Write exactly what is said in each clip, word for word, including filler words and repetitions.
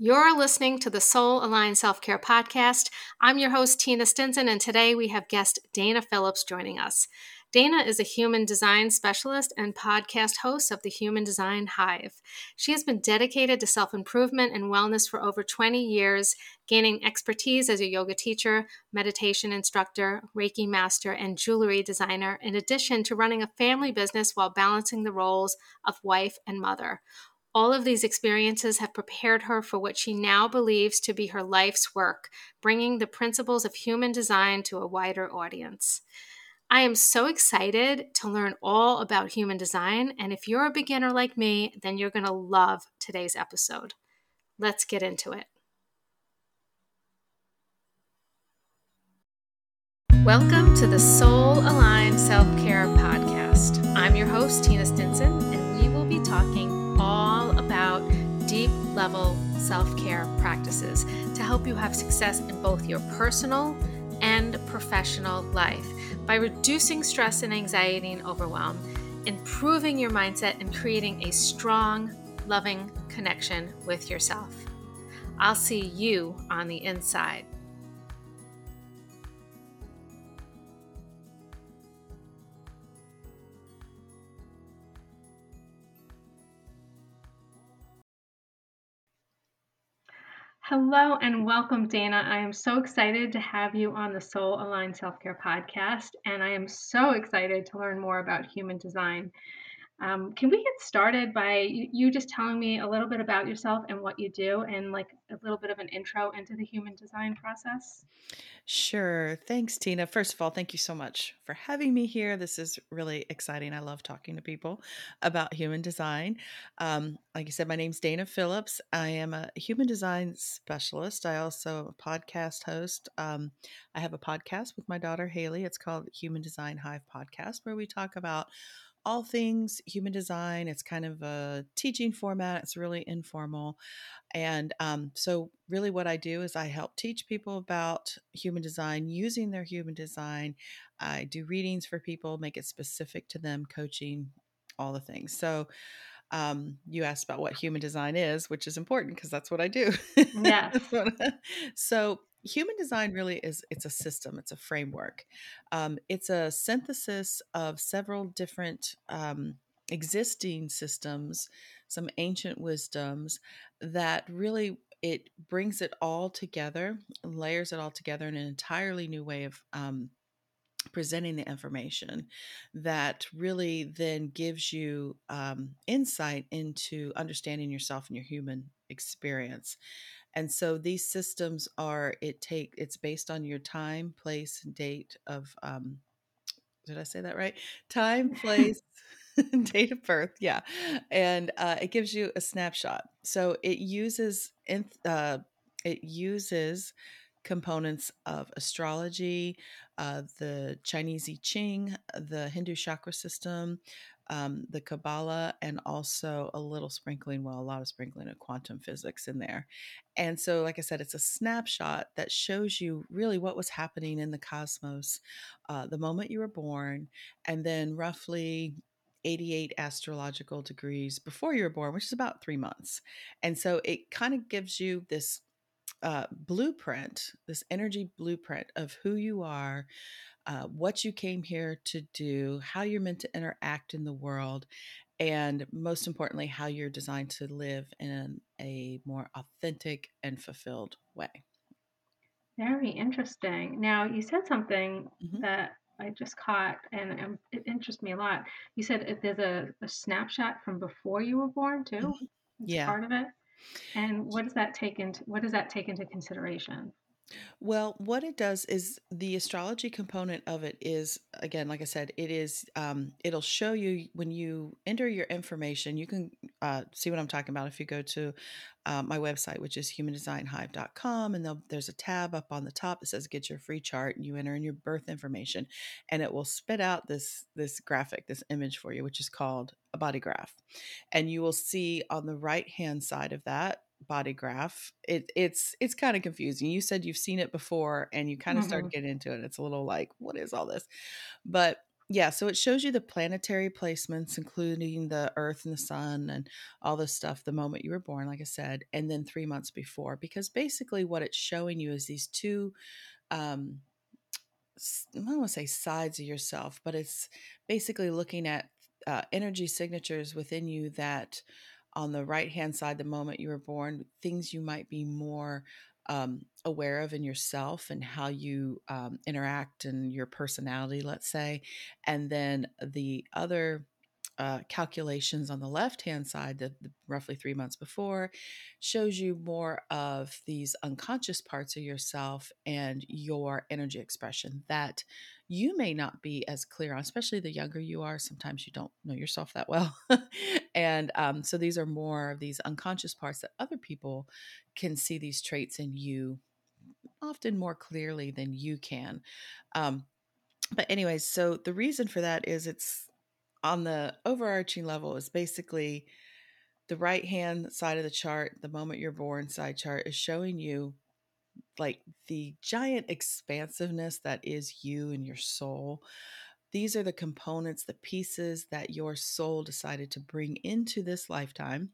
You're listening to the Soul Aligned Self-Care Podcast. I'm your host, Tina Stinson, and today we have guest Dana Phillips joining us. Dana is a human design specialist and podcast host of the Human Design Hive. She has been dedicated to self-improvement and wellness for over twenty years, gaining expertise as a yoga teacher, meditation instructor, Reiki master, and jewelry designer, in addition to running a family business while balancing the roles of wife and mother. All of these experiences have prepared her for what she now believes to be her life's work, bringing the principles of human design to a wider audience. I am so excited to learn all about human design, and if you're a beginner like me, then you're going to love today's episode. Let's get into it. Welcome to the Soul Aligned Self-Care Podcast. I'm your host, Tina Stinson, and we will be talking all about deep level self-care practices to help you have success in both your personal and professional life by reducing stress and anxiety and overwhelm, improving your mindset, and creating a strong, loving connection with yourself. I'll see you on the inside. Hello and welcome, Dana. I am so excited to have you on the Soul Aligned Self-Care Podcast, and I am so excited to learn more about human design. Um, can we get started by you just telling me a little bit about yourself and what you do, and like a little bit of an intro into the human design process? Sure. Thanks, Tina. First of all, thank you so much for having me here. This is really exciting. I love talking to people about human design. Um, like you said, my name's Dana Phillips. I am a human design specialist. I also am a podcast host. Um, I have a podcast with my daughter, Hali. It's called Human Design Hive Podcast, where we talk about all things human design. It's kind of a teaching format. It's really informal. And um, so really what I do is I help teach people about human design using their human design. I do readings for people, make it specific to them, coaching, all the things. So um, you asked about what human design is, which is important because that's what I do. Yeah. So human design really is, it's a system, it's a framework. Um, it's a synthesis of several different um, existing systems, some ancient wisdoms that really, it brings it all together, layers it all together in an entirely new way of um, presenting the information that really then gives you um, insight into understanding yourself and your human experience. And so these systems are, it take, it's based on your time, place, and date of, um, did I say that right? Time, place, date of birth. Yeah. And, uh, it gives you a snapshot. So it uses, uh, it uses components of astrology, uh, the Chinese I Ching, the Hindu chakra system, Um, the Kabbalah, and also a little sprinkling, well, a lot of sprinkling of quantum physics in there. And so, like I said, it's a snapshot that shows you really what was happening in the cosmos, uh, the moment you were born, and then roughly eighty-eight astrological degrees before you were born, which is about three months. And so it kind of gives you this uh, blueprint, this energy blueprint of who you are, Uh, what you came here to do, how you're meant to interact in the world, and most importantly, how you're designed to live in a more authentic and fulfilled way. Very interesting. Now, you said something mm-hmm. that I just caught, and um, it interests me a lot. You said there's a, a snapshot from before you were born, too. Mm-hmm. That's yeah. part of it. And what does that take into what does that take into consideration? Well, what it does is the astrology component of it is, again, like I said, it is, um, it'll show you when you enter your information. You can uh, see what I'm talking about if you go to uh, my website, which is human design hive dot com. And there's a tab up on the top that says, get your free chart, and you enter in your birth information, and it will spit out this, this graphic, this image for you, which is called a body graph. And you will see on the right-hand side of that body graph, it it's it's kind of confusing. You said you've seen it before, and you kind of mm-hmm. started getting into it. It's a little like, what is all this? But Yeah, so it shows you the planetary placements, including the Earth and the Sun and all this stuff, the moment you were born, like I said, and then three months before, because basically what it's showing you is these two, um, I don't want to say sides of yourself, but it's basically looking at uh, energy signatures within you that on the right-hand side, the moment you were born, things you might be more um, aware of in yourself and how you um, interact and your personality, let's say. And then the other uh, calculations on the left-hand side, the, the roughly three months before, shows you more of these unconscious parts of yourself and your energy expression that you may not be as clear on, especially the younger you are. Sometimes you don't know yourself that well. And um, so these are more of these unconscious parts that other people can see these traits in you often more clearly than you can. Um, but anyways, so the reason for that is it's on the overarching level is basically the right-hand side of the chart, the moment you're born side chart is showing you like the giant expansiveness that is you and your soul. These are the components, the pieces that your soul decided to bring into this lifetime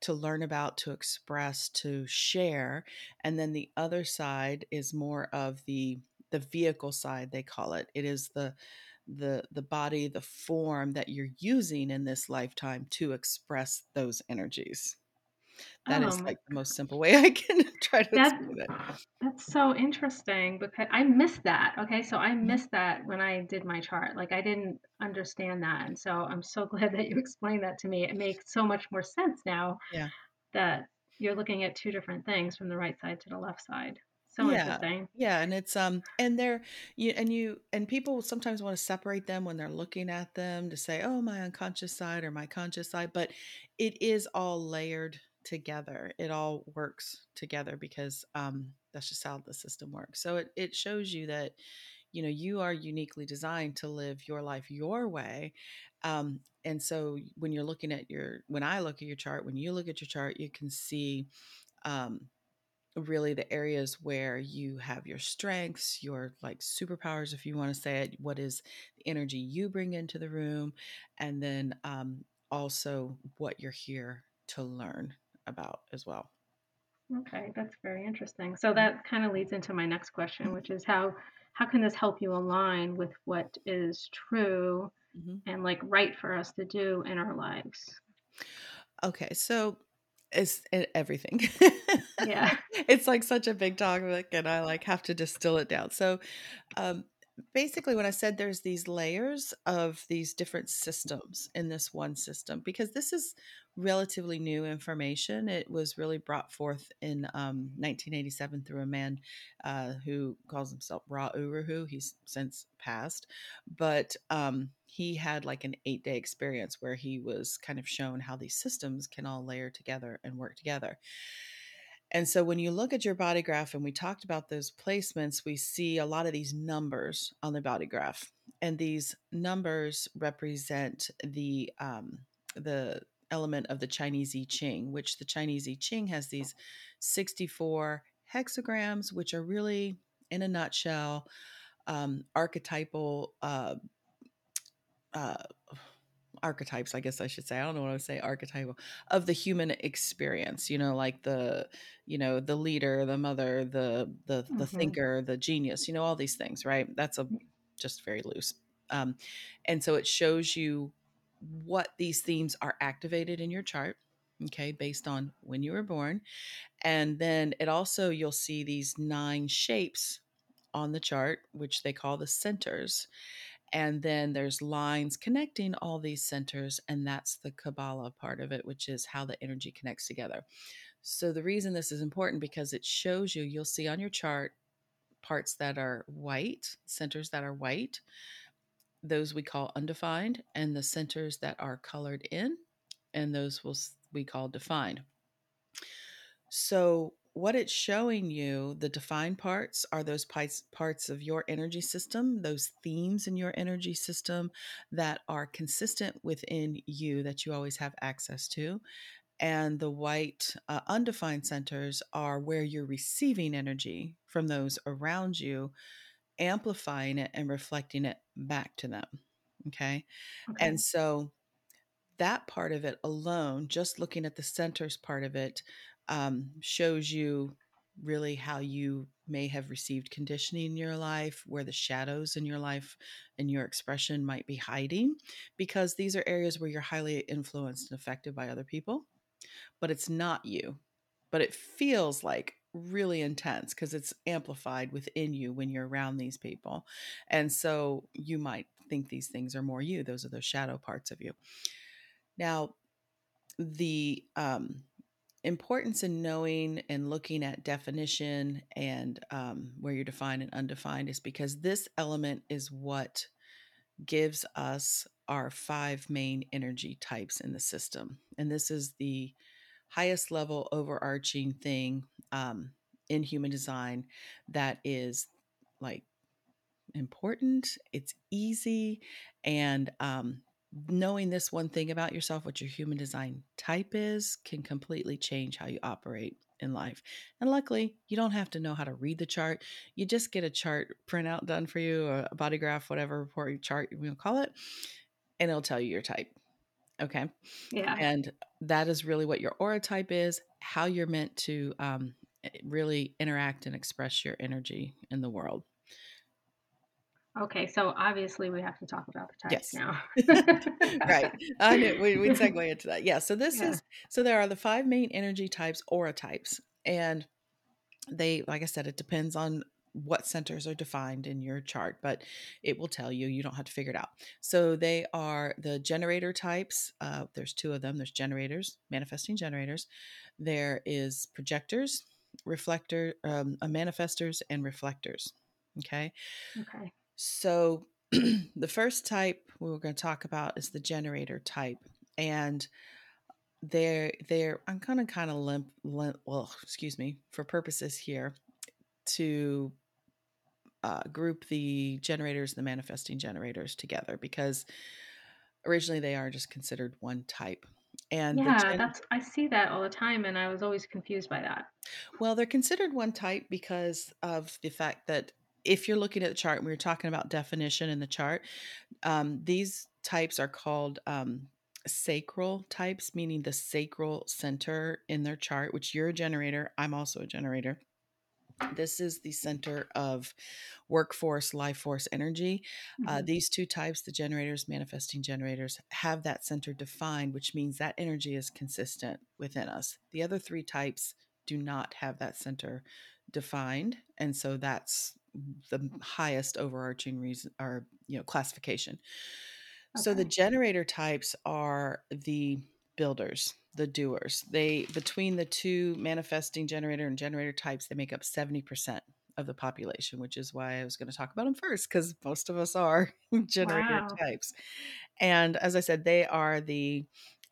to learn about, to express, to share. And then the other side is more of the the vehicle side, they call it. It is the the the body, the form that you're using in this lifetime to express those energies. That oh, is like the most simple way I can try to explain it. That's so interesting because I missed that. Okay. So I missed that when I did my chart. Like I didn't understand that. And so I'm so glad that you explained that to me. It makes so much more sense now yeah. that you're looking at two different things from the right side to the left side. So yeah. interesting. Yeah. And it's, um, and they're, you, and you, and people sometimes want to separate them when they're looking at them to say, oh, my unconscious side or my conscious side, but it is all layered together. It all works together because um, that's just how the system works. So it, it shows you that, you know, you are uniquely designed to live your life your way. Um, and so when you're looking at your, when I look at your chart, when you look at your chart, you can see um, really the areas where you have your strengths, your like superpowers, if you want to say it, what is the energy you bring into the room, and then um, also what you're here to learn about as well. Okay, that's very interesting. So that kind of leads into my next question, which is how how can this help you align with what is true mm-hmm. and like right for us to do in our lives? Okay, so it's everything. Yeah, it's like such a big topic, and I like have to distill it down. So, um, basically, when I said there's these layers of these different systems in this one system, because this is relatively new information. It was really brought forth in um, nineteen eighty-seven through a man uh, who calls himself Ra Uruhu. He's since passed, but um, he had like an eight day experience where he was kind of shown how these systems can all layer together and work together. And so when you look at your body graph, and we talked about those placements, we see a lot of these numbers on the body graph, and these numbers represent the um, the element of the Chinese I Ching, which the Chinese I Ching has these sixty-four hexagrams, which are really, in a nutshell, um, archetypal uh, uh, archetypes, I guess I should say. I don't know what I would say, archetypal, of the human experience, you know, like the, you know, the leader, the mother, the, the, the mm-hmm. thinker, the genius, you know, all these things, right? That's a just very loose. Um, and so it shows you what these themes are activated in your chart, okay, based on when you were born. And then it also, you'll see these nine shapes on the chart, which they call the centers. And then there's lines connecting all these centers, and that's the Kabbalah part of it, which is how the energy connects together. So the reason this is important because it shows you, you'll see on your chart parts that are white, centers that are white, those we call undefined, and the centers that are colored in, and those will we call defined. So what it's showing you, the defined parts are those parts of your energy system, those themes in your energy system that are consistent within you that you always have access to. And the white uh, undefined centers are where you're receiving energy from those around you, amplifying it and reflecting it back to them. Okay? okay. And so that part of it alone, just looking at the centers part of it, um, shows you really how you may have received conditioning in your life, where the shadows in your life and your expression might be hiding, because these are areas where you're highly influenced and affected by other people, but it's not you. But it feels like really intense because it's amplified within you when you're around these people. And so you might think these things are more you. Those are those shadow parts of you. Now, the um, importance in knowing and looking at definition and um, where you're defined and undefined is because this element is what gives us our five main energy types in the system. And this is the highest level overarching thing um, in human design that is like important, it's easy, and um, knowing this one thing about yourself, what your human design type is, can completely change how you operate in life. And luckily, you don't have to know how to read the chart. You just get a chart printout done for you, or a body graph, whatever report chart you want to call it, and it'll tell you your type. Okay. Yeah. And that is really what your aura type is, how you're meant to um, really interact and express your energy in the world. Okay. So obviously we have to talk about the types yes. now. Right. I knew we, we'd segue into that. Yeah. So this yeah. is, so there are the five main energy types, aura types, and they, like I said, it depends on what centers are defined in your chart, but it will tell you, you don't have to figure it out. So they are the generator types. Uh, there's two of them. There's generators, manifesting generators. There is projectors, reflector, um, manifestors, and reflectors. Okay. Okay. So the first type we were going to talk about is the generator type, and they're, they're, I'm going to kind of limp, limp, well, excuse me, for purposes here, to uh, group the generators, the manifesting generators together, because originally they are just considered one type. And yeah, gen- that's, I see that all the time. And I was always confused by that. Well, they're considered one type because of the fact that if you're looking at the chart, and we were talking about definition in the chart, um, these types are called um, sacral types, meaning the sacral center in their chart, which you're a generator. I'm also a generator. This is the center of workforce, life force, energy. Mm-hmm. Uh, these two types, the generators, manifesting generators, have that center defined, which means that energy is consistent within us. The other three types do not have that center defined. And so that's the highest overarching reason or, you know, classification. Okay. So the generator types are the builders, the doers. They, between the two manifesting generator and generator types, they make up seventy percent of the population, which is why I was going to talk about them first, because most of us are generator wow. types. And as I said, they are the,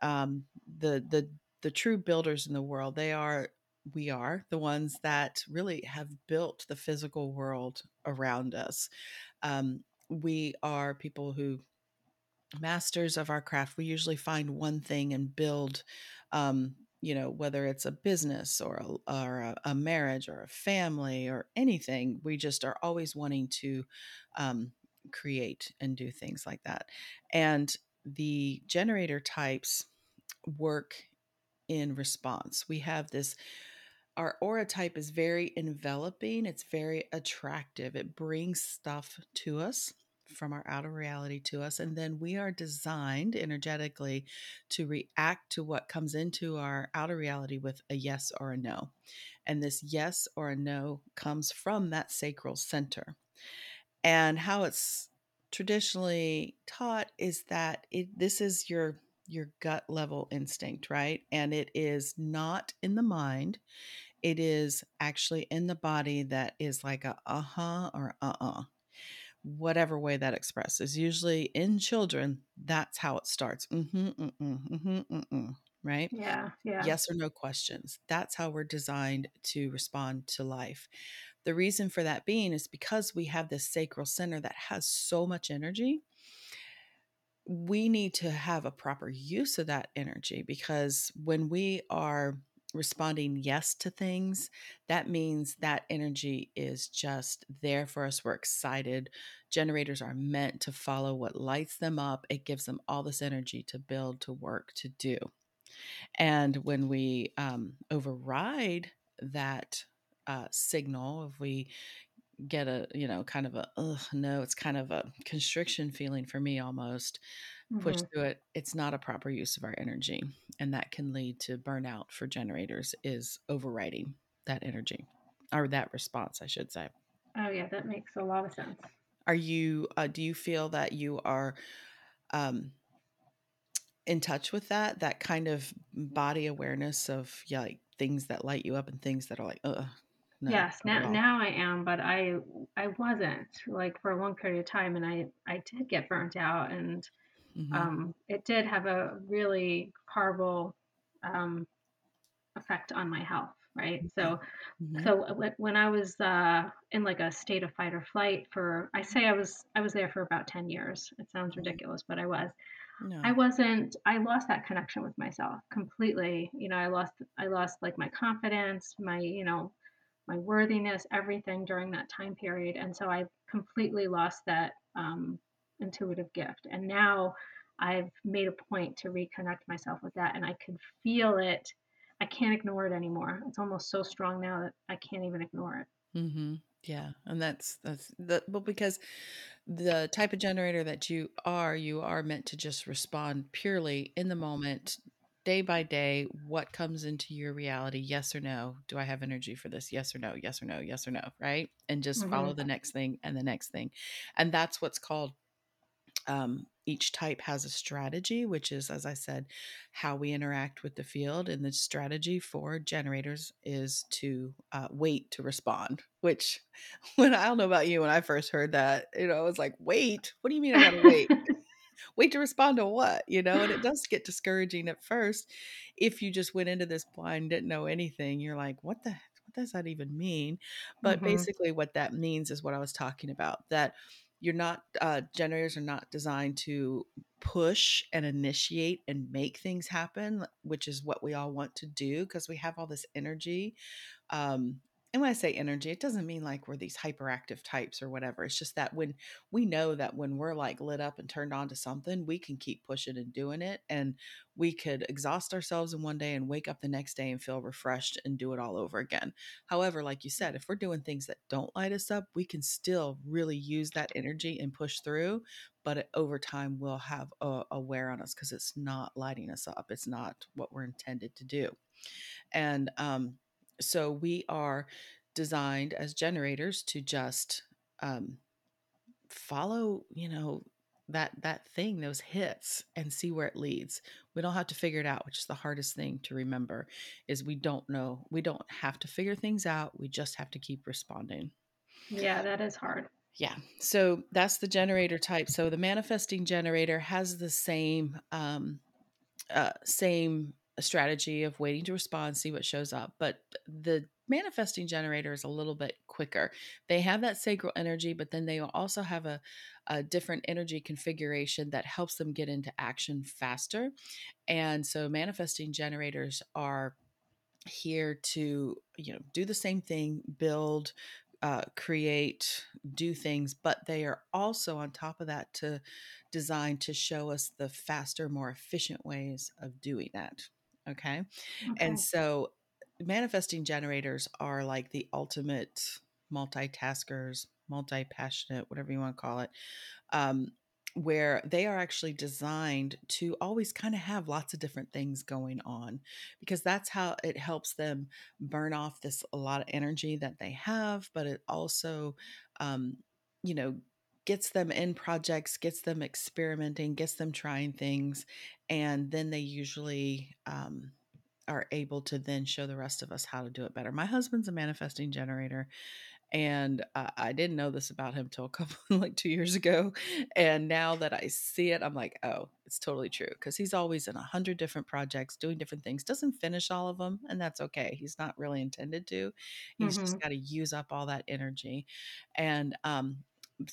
um, the, the, the true builders in the world. They are, we are the ones that really have built the physical world around us. Um, we are people who masters of our craft. We usually find one thing and build, um, you know, whether it's a business or a, or a, a marriage or a family or anything. We just are always wanting to um, create and do things like that. And the generator types work in response. We have this, our aura type is very enveloping. It's very attractive. It brings stuff to us from our outer reality to us. And then we are designed energetically to react to what comes into our outer reality with a yes or a no. And this yes or a no comes from that sacral center. And how it's traditionally taught is that it, this is your, your gut level instinct, right? And it is not in the mind. It is actually in the body that is like a uh-huh or uh-uh. Whatever way that expresses, usually in children, that's how it starts. Mm-hmm, mm-mm, mm-hmm, mm-mm, right? Yeah, yeah. Yes or no questions. That's how we're designed to respond to life. The reason for that being is because we have this sacral center that has so much energy. We need to have a proper use of that energy, because when we are responding yes to things, that means that energy is just there for us. We're excited. Generators are meant to follow what lights them up. It gives them all this energy to build, to work, to do. And when we um, override that uh, signal, if we get a, you know, kind of a, ugh, no, it's kind of a constriction feeling for me almost, mm-hmm. push through it, it's not a proper use of our energy. And that can lead to burnout for Generators, is overriding that energy, or that response, I should say. Oh yeah, that makes a lot of sense. Are you, uh, do you feel that you are um, in touch with that, that kind of body awareness of yeah, like things that light you up and things that are like, uh, no, yes, now, now I am, but I, I wasn't like for a long period of time. And I, I did get burnt out, and mm-hmm. um, it did have a really horrible um, effect on my health. Right. So, mm-hmm. so when I was uh, in like a state of fight or flight for, I say I was, I was there for about ten years. It sounds ridiculous, but I was, no. I wasn't, I lost that connection with myself completely. You know, I lost, I lost like my confidence, my, you know, my worthiness, everything during that time period. And so I completely lost that um, intuitive gift. And now I've made a point to reconnect myself with that, and I could feel it. I can't ignore it anymore. It's almost so strong now that I can't even ignore it. Mm-hmm. Yeah. And that's, that's the, well, because the type of generator that you are, you are meant to just respond purely in the moment, day by day, what comes into your reality. Yes or no. Do I have energy for this? Yes or no, yes or no, yes or no. Right. And just mm-hmm. follow the next thing and the next thing. And that's what's called, um, each type has a strategy, which is, as I said, how we interact with the field. And the strategy for Generators is to uh, wait to respond, which when I don't know about you, when I first heard that, you know, I was like, wait, what do you mean I gotta wait? Wait to respond to what? You know, and it does get discouraging at first. If you just went into this blind, didn't know anything, you're like, what the, what does that even mean? But mm-hmm. basically what that means is what I was talking about, that You're not, uh, generators are not designed to push and initiate and make things happen, which is what we all want to do because we have all this energy. Um, and when I say energy, it doesn't mean like we're these hyperactive types or whatever. It's just that when we know that when we're like lit up and turned on to something, we can keep pushing and doing it. And we could exhaust ourselves in one day and wake up the next day and feel refreshed and do it all over again. However, like you said, if we're doing things that don't light us up, we can still really use that energy and push through. But it, over time, we'll have a, a wear on us because it's not lighting us up. It's not what we're intended to do. And, um, So we are designed as generators to just um, follow, you know, that that thing, those hits, and see where it leads. We don't have to figure it out, which is the hardest thing to remember, is we don't know. We don't have to figure things out. We just have to keep responding. Yeah, that is hard. Yeah. So that's the generator type. So the manifesting generator has the same, um, uh, same a strategy of waiting to respond, see what shows up. But the manifesting generator is a little bit quicker. They have that sacral energy, but then they also have a, a different energy configuration that helps them get into action faster. And so manifesting generators are here to, you know, do the same thing, build, uh, create, do things, but they are also on top of that to designed to show us the faster, more efficient ways of doing that. Okay. Okay. And so manifesting generators are like the ultimate multitaskers, multi-passionate, whatever you want to call it, um, where they are actually designed to always kind of have lots of different things going on, because that's how it helps them burn off this, a lot of energy that they have, but it also, um, you know, gets them in projects, gets them experimenting, gets them trying things. And then they usually um, are able to then show the rest of us how to do it better. My husband's a manifesting generator, and uh, I didn't know this about him till a couple, like two years ago. And now that I see it, I'm like, oh, it's totally true. Cause he's always in a hundred different projects, doing different things, doesn't finish all of them. And that's okay. He's not really intended to, he's mm-hmm. just got to use up all that energy. And, um,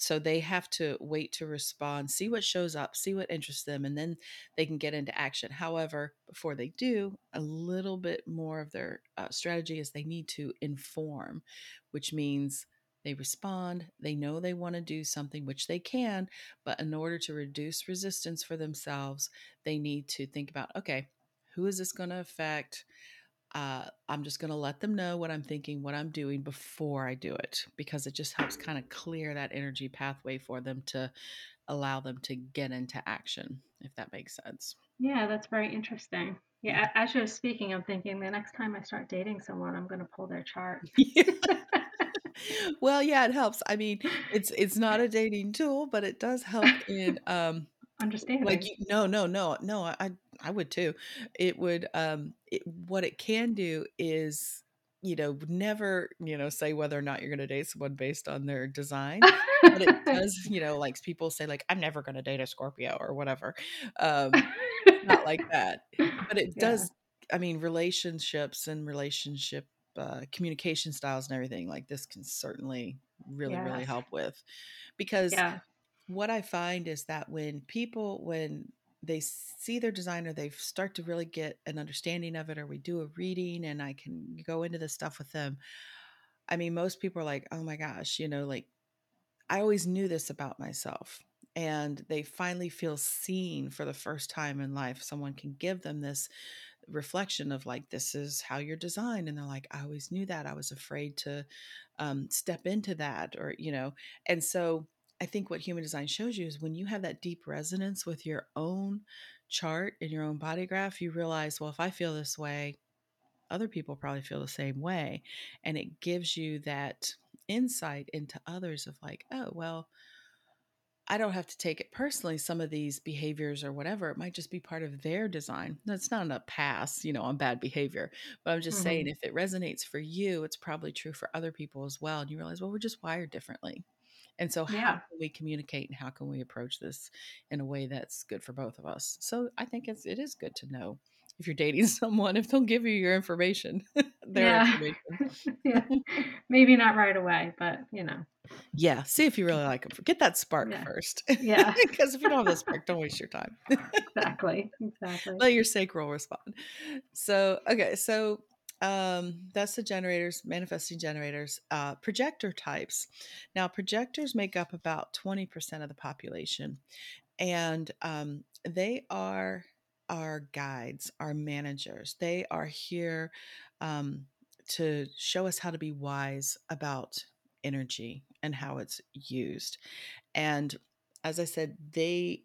So they have to wait to respond, see what shows up, see what interests them, and then they can get into action. However, before they do, a little bit more of their uh, strategy is they need to inform, which means They respond. They know they want to do something, which they can, but in order to reduce resistance for themselves, they need to think about, okay, who is this going to affect? Uh, I'm just going to let them know what I'm thinking, what I'm doing before I do it, because it just helps kind of clear that energy pathway for them to allow them to get into action, if that makes sense. Yeah, that's very interesting. Yeah, as you're speaking, I'm thinking the next time I start dating someone, I'm going to pull their chart. Yeah. Well, yeah, it helps. I mean, it's it's not a dating tool, but it does help in um, understanding. Like, no, no, no, no. I I would too. It would. Um, it, what it can do is, you know, never, you know, say whether or not you're going to date someone based on their design. But it does, you know, like people say, like, I'm never going to date a Scorpio or whatever. Um, not like that. But it yeah. does. I mean, relationships and relationship uh, communication styles and everything like this can certainly really, yes. really help with, because yeah. what I find is that when people, when they see their design or they start to really get an understanding of it, or we do a reading and I can go into this stuff with them. I mean, most people are like, oh my gosh, you know, like I always knew this about myself, and they finally feel seen for the first time in life. Someone can give them this reflection of like, this is how you're designed. And they're like, I always knew that. I was afraid to um, step into that, or, you know, and so I think what human design shows you is when you have that deep resonance with your own chart and your own body graph, you realize, well, if I feel this way, other people probably feel the same way. And it gives you that insight into others of like, oh, well, I don't have to take it personally. Some of these behaviors or whatever, it might just be part of their design. That's not a pass, you know, on bad behavior, but I'm just mm-hmm. saying if it resonates for you, it's probably true for other people as well. And you realize, well, we're just wired differently. And so how yeah. can we communicate and how can we approach this in a way that's good for both of us? So I think it's, it is good to know if you're dating someone, if they'll give you your information, their yeah. information. yeah. Maybe not right away, but you know. Yeah. See if you really like them. Get that spark yeah. first. Yeah. Because if you don't have that spark, don't waste your time. Exactly. Exactly. Let your sacral respond. So, okay. So Um, that's the generators, manifesting generators, uh, projector types. Now, projectors make up about twenty percent of the population, and um, they are our guides, our managers. They are here um, to show us how to be wise about energy and how it's used. And as I said, they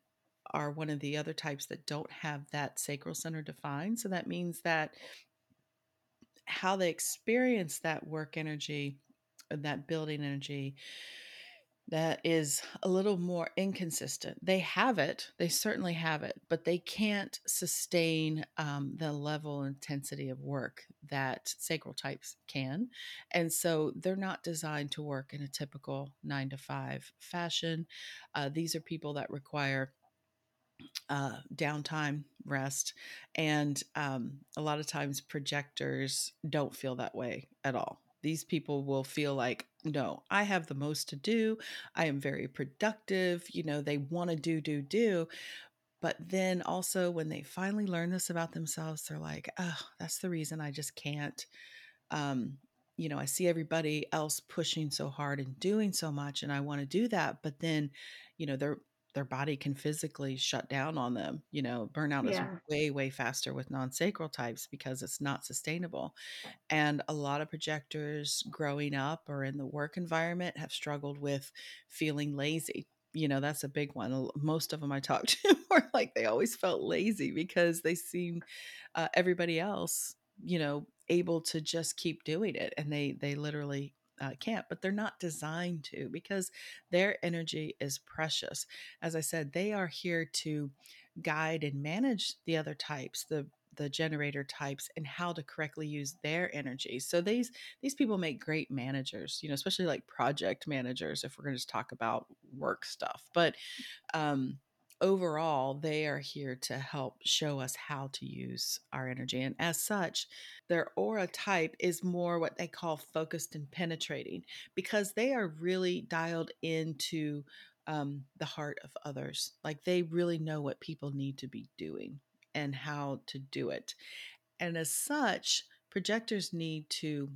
are one of the other types that don't have that sacral center defined. So that means that how they experience that work energy, that building energy, that is a little more inconsistent. They have it. They certainly have it, but they can't sustain um, the level and intensity of work that sacral types can. And so they're not designed to work in a typical nine to five fashion. Uh, these are people that require uh, downtime, rest. And, um, a lot of times projectors don't feel that way at all. These people will feel like, no, I have the most to do. I am very productive. You know, they want to do, do, do. But then also when they finally learn this about themselves, they're like, oh, that's the reason I just can't, um, you know, I see everybody else pushing so hard and doing so much, and I want to do that. But then, you know, they're, their body can physically shut down on them. You know, burnout yeah. is way, way faster with non-sacral types because it's not sustainable. And a lot of projectors growing up or in the work environment have struggled with feeling lazy. You know, that's a big one. Most of them I talk to are like, they always felt lazy because they seen uh, everybody else, you know, able to just keep doing it. And they, they literally Uh, can't, but they're not designed to, because their energy is precious. As I said, they are here to guide and manage the other types, the the generator types, and how to correctly use their energy. So these these people make great managers, you know, especially like project managers, if we're going to just talk about work stuff. But um, overall, they are here to help show us how to use our energy. And as such, their aura type is more what they call focused and penetrating, because they are really dialed into um, the heart of others. Like they really know what people need to be doing and how to do it. And as such, projectors need to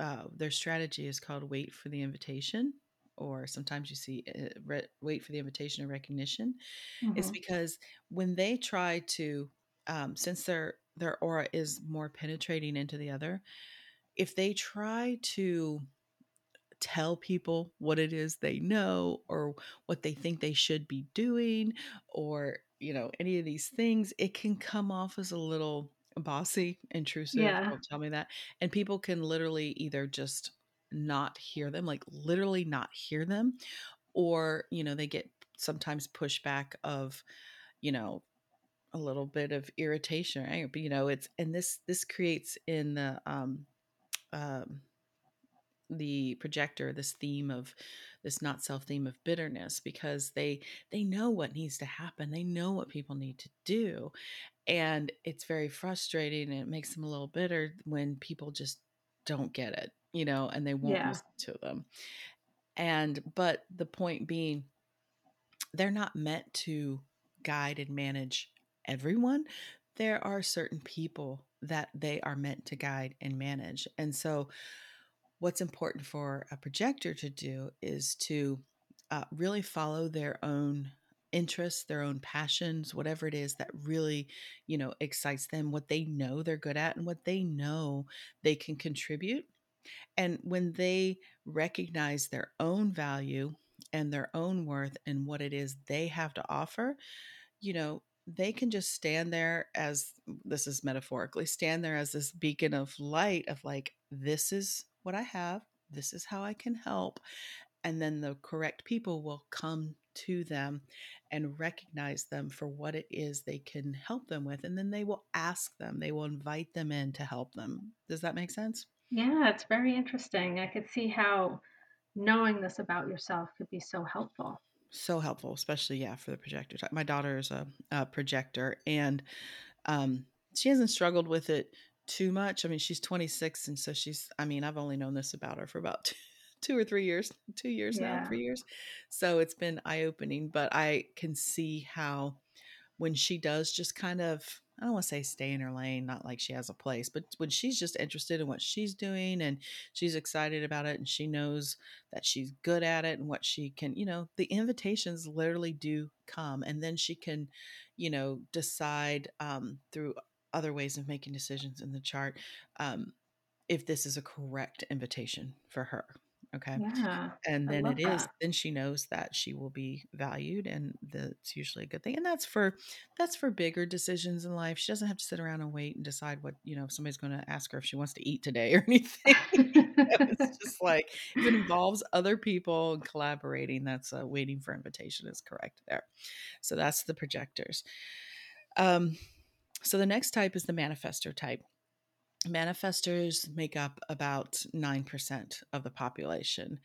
uh, their strategy is called wait for the invitation, or sometimes you see uh, re- wait for the invitation or recognition. Mm-hmm. It's because when they try to, um, since their their aura is more penetrating into the other, if they try to tell people what it is they know or what they think they should be doing, or, you know, any of these things, it can come off as a little bossy, intrusive. Yeah. Don't tell me that. And people can literally either just not hear them, like literally not hear them, or, you know, they get sometimes pushback of, you know, a little bit of irritation, right? But, you know, it's, and this, this creates in the, um, um, the projector, this theme of this not self theme of bitterness, because they, they know what needs to happen. They know what people need to do. And it's very frustrating, and it makes them a little bitter when people just don't get it, you know, and they won't yeah. listen to them. And, but the point being, they're not meant to guide and manage everyone. There are certain people that they are meant to guide and manage. And so what's important for a projector to do is to uh, really follow their own interests, their own passions, whatever it is that really, you know, excites them, what they know they're good at and what they know they can contribute. And when they recognize their own value and their own worth and what it is they have to offer, you know, they can just stand there as, this is metaphorically, stand there as this beacon of light of like, this is what I have, this is how I can help. And then the correct people will come to them and recognize them for what it is they can help them with. And then they will ask them, they will invite them in to help them. Does that make sense? Yeah, it's very interesting. I could see how knowing this about yourself could be so helpful. So helpful, especially, yeah, for the projector. My daughter is a, a projector, and um, she hasn't struggled with it too much. I mean, she's twenty-six. And so she's, I mean, I've only known this about her for about two, two or three years, two years yeah. now, three years. So it's been eye-opening, but I can see how when she does just kind of, I don't want to say stay in her lane, not like she has a place, but when she's just interested in what she's doing and she's excited about it and she knows that she's good at it and what she can, you know, the invitations literally do come. And then she can, you know, decide um, through other ways of making decisions in the chart, um, if this is a correct invitation for her. Okay. Yeah, and then it is, that. Then she knows that she will be valued, and that's usually a good thing. And that's for, that's for bigger decisions in life. She doesn't have to sit around and wait and decide what, you know, if somebody's going to ask her if she wants to eat today or anything. It's just like, if it involves other people and collaborating, that's a waiting for invitation is correct there. So that's the projectors. Um, So the next type is the manifestor type. Manifestors make up about nine percent of the population.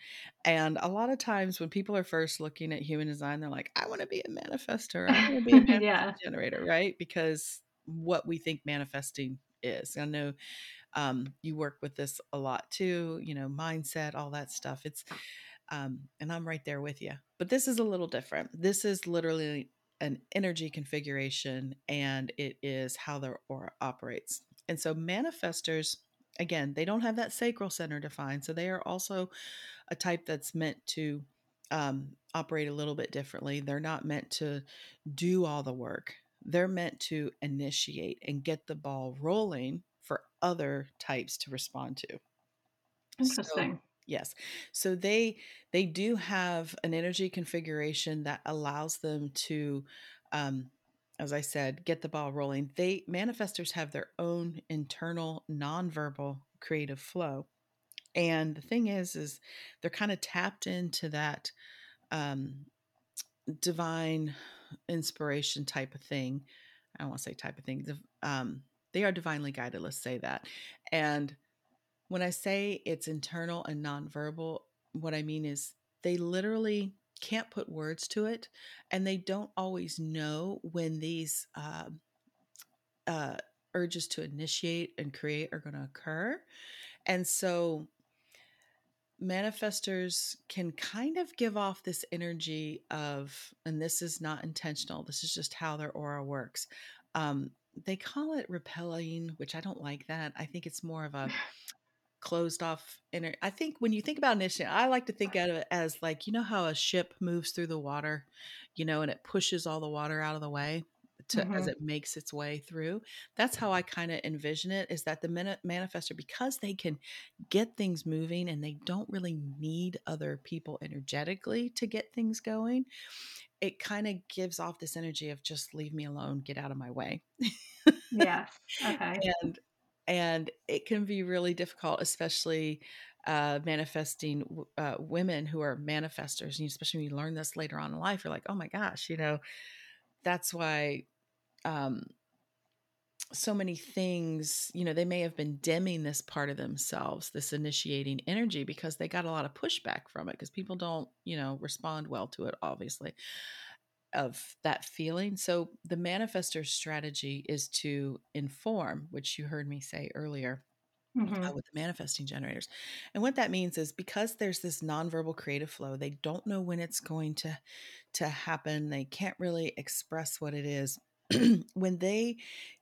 And a lot of times when people are first looking at human design, they're like, I want to be a manifestor. I want to be a manifesting yeah. generator, right? Because what we think manifesting is. I know um, you work with this a lot too, you know, mindset, all that stuff. It's, um, and I'm right there with you. But this is a little different. This is literally an energy configuration, and it is how their aura operates. And so manifestors, again, they don't have that sacral center defined. So they are also a type that's meant to um, operate a little bit differently. They're not meant to do all the work. They're meant to initiate and get the ball rolling for other types to respond to. Interesting. So, yes. So they, they do have an energy configuration that allows them to, um, as I said, get the ball rolling. They, manifestors have their own internal nonverbal creative flow. And the thing is, is they're kind of tapped into that, um, divine inspiration type of thing. I don't want to say type of thing. Um, they are divinely guided. Let's say that. And when I say it's internal and nonverbal, what I mean is they literally can't put words to it, and they don't always know when these uh, uh, urges to initiate and create are going to occur. And so manifestors can kind of give off this energy of, and this is not intentional, this is just how their aura works. Um, they call it repelling, which I don't like that. I think it's more of a closed off inner. I think when you think about initiative, I like to think of it as like, you know how a ship moves through the water, you know, and it pushes all the water out of the way to, mm-hmm. as it makes its way through. That's how I kind of envision it, is that the manifestor, because they can get things moving and they don't really need other people energetically to get things going, it kind of gives off this energy of just leave me alone, get out of my way. Yeah. Okay. And, and it can be really difficult, especially uh, manifesting uh, women who are manifestors. And especially when you learn this later on in life, you're like, oh my gosh, you know, that's why um, so many things, you know, they may have been dimming this part of themselves, this initiating energy, because they got a lot of pushback from it because people don't, you know, respond well to it, obviously, of that feeling. So the manifestor strategy is to inform, which you heard me say earlier, mm-hmm. uh, with the manifesting generators. And what that means is because there's this nonverbal creative flow, they don't know when it's going to, to happen. They can't really express what it is. When they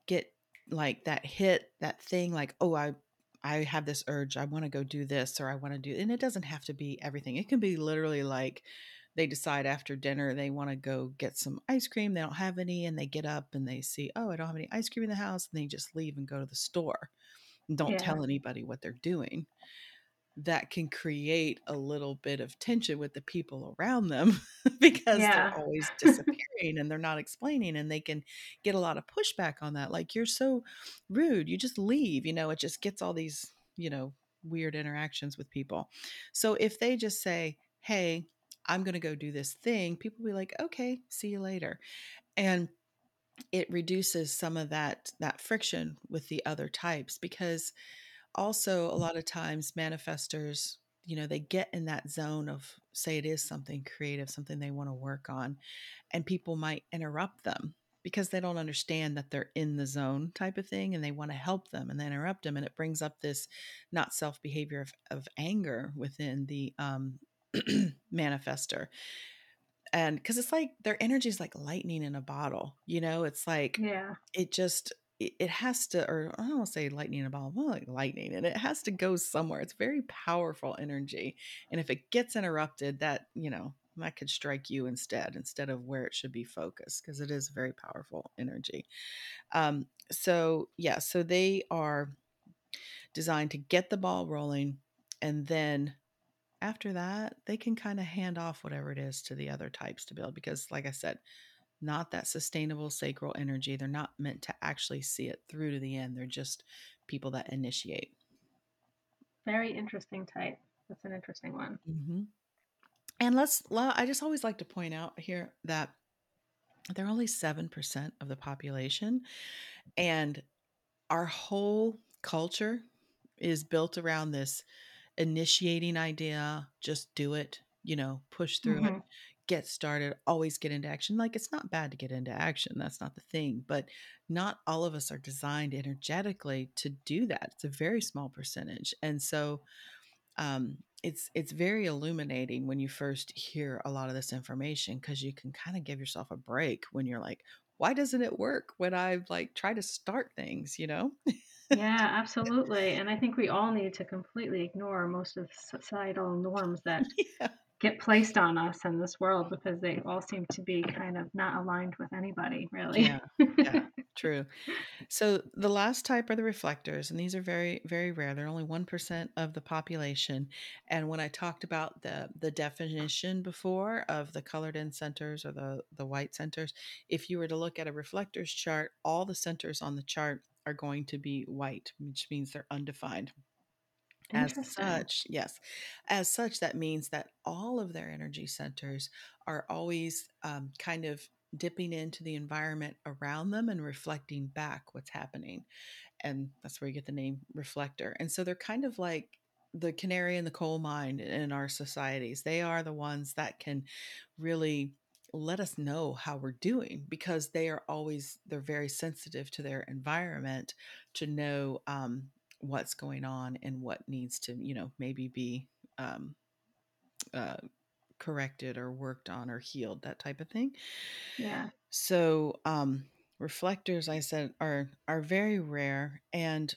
get like that hit, that thing like, oh, I, I have this urge, I want to go do this, or I want to do, and it doesn't have to be everything. It can be literally like, they decide after dinner they want to go get some ice cream. They don't have any, and they get up and they see, oh, I don't have any ice cream in the house, and they just leave and go to the store and don't yeah. tell anybody what they're doing. That can create a little bit of tension with the people around them because yeah. they're always disappearing and they're not explaining, and they can get a lot of pushback on that. Like, you're so rude, you just leave, you know, it just gets all these, you know, weird interactions with people. So if they just say, hey, I'm going to go do this thing, people will be like, okay, see you later. And it reduces some of that, that friction with the other types, because also a lot of times manifestors, you know, they get in that zone of, say it is something creative, something they want to work on, and people might interrupt them because they don't understand that they're in the zone type of thing, and they want to help them and they interrupt them. And it brings up this not self behavior of, of anger within the, um, manifestor. And because it's like their energy is like lightning in a bottle, you know, it's like, yeah, it just, it, it has to, or I don't want to say lightning in a bottle, more like lightning, and it has to go somewhere. It's very powerful energy. And if it gets interrupted, that, you know, that could strike you instead, instead of where it should be focused, because it is very powerful energy. Um, so yeah, so they are designed to get the ball rolling, and then after that, they can kind of hand off whatever it is to the other types to build, because like I said, not that sustainable sacral energy. They're not meant to actually see it through to the end. They're just people that initiate. Very interesting type. That's an interesting one. Mm-hmm. And let's, I just always like to point out here that they're only seven percent of the population, and our whole culture is built around this initiating idea, just do it, you know, push through mm-hmm. it, get started, always get into action. Like, it's not bad to get into action. That's not the thing, but not all of us are designed energetically to do that. It's a very small percentage. And so, um, it's, it's very illuminating when you first hear a lot of this information, because you can kind of give yourself a break when you're like, why doesn't it work when I like try to start things, you know? Yeah, absolutely. And I think we all need to completely ignore most of societal norms that yeah. get placed on us in this world, because they all seem to be kind of not aligned with anybody, really. Yeah, yeah. True. So the last type are the reflectors, and these are very, very rare. They're only one percent of the population. And when I talked about the the definition before of the colored in centers or the, the white centers, if you were to look at a reflector's chart, all the centers on the chart are going to be white, which means they're undefined. As such, yes, as such, that means that all of their energy centers are always um, kind of dipping into the environment around them and reflecting back what's happening. And that's where you get the name reflector. And so they're kind of like the canary in the coal mine in our societies. They are the ones that can really let us know how we're doing, because they are always, they're very sensitive to their environment to know um, what's going on and what needs to, you know, maybe be um, uh, corrected or worked on or healed, that type of thing. Yeah. So um, reflectors, I said, are, are very rare. And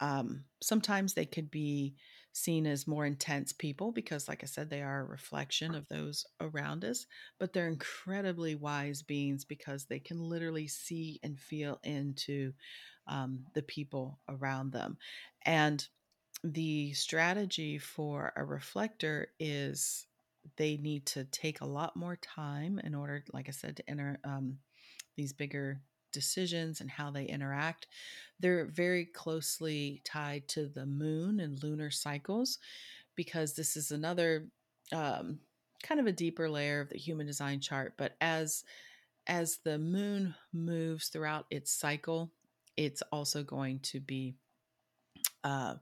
Um, sometimes they could be seen as more intense people because, like I said, they are a reflection of those around us, but they're incredibly wise beings because they can literally see and feel into um, the people around them. And the strategy for a reflector is they need to take a lot more time in order, like I said, to enter um, these bigger decisions and how they interact. They're very closely tied to the moon and lunar cycles, because this is another um, kind of a deeper layer of the human design chart. But as as the moon moves throughout its cycle, it's also going to be uh,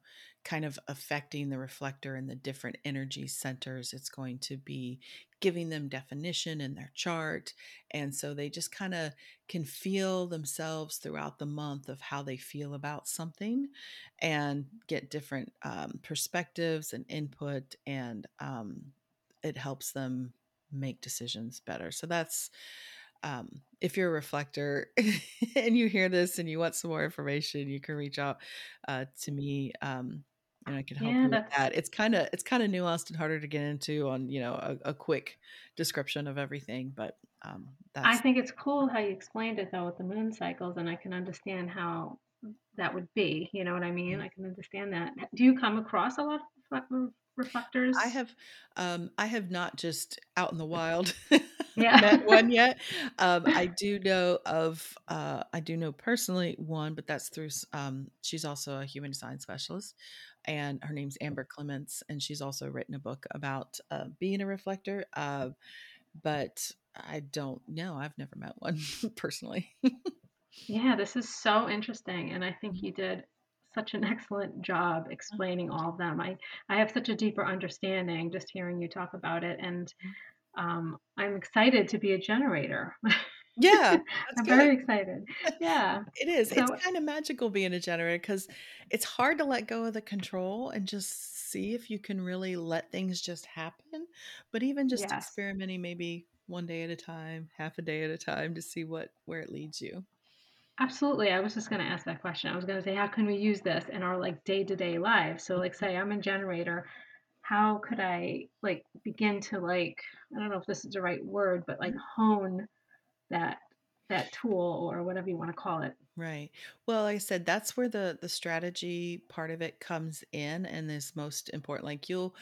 kind of affecting the reflector and the different energy centers. It's going to be giving them definition in their chart. And so they just kind of can feel themselves throughout the month of how they feel about something and get different um, perspectives and input. And um, it helps them make decisions better. So that's, um, if you're a reflector and you hear this and you want some more information, you can reach out uh, to me. Um, And I can help yeah, you with that. It's kind of it's kind of nuanced and harder to get into on you know a, a quick description of everything, but um, that's... I think it's cool how you explained it though with the moon cycles, and I can understand how that would be. You know what I mean? I can understand that. Do you come across a lot of reflectors? I have, um, I have not just out in the wild yeah. met one yet. Um, I do know of, uh, I do know personally one, but that's through. Um, she's also a human design specialist. And her name's Amber Clements, and she's also written a book about uh, being a reflector. Uh, but I don't know. I've never met one personally. Yeah, this is so interesting. And I think you did such an excellent job explaining all of them. I, I have such a deeper understanding just hearing you talk about it. And um, I'm excited to be a generator. Yeah. I'm good. Very excited. Yeah. It is. So, it's kind of magical being a generator because it's hard to let go of the control and just see if you can really let things just happen. But even just yes. experimenting maybe one day at a time, half a day at a time to see what where it leads you. Absolutely. I was just going to ask that question. I was going to say, how can we use this in our like day-to-day lives? So like say I'm a generator. How could I like begin to like, I don't know if this is the right word, but like hone that that tool or whatever you want to call it. Right. Well, like I said, that's where the the strategy part of it comes in and is most important. Like you'll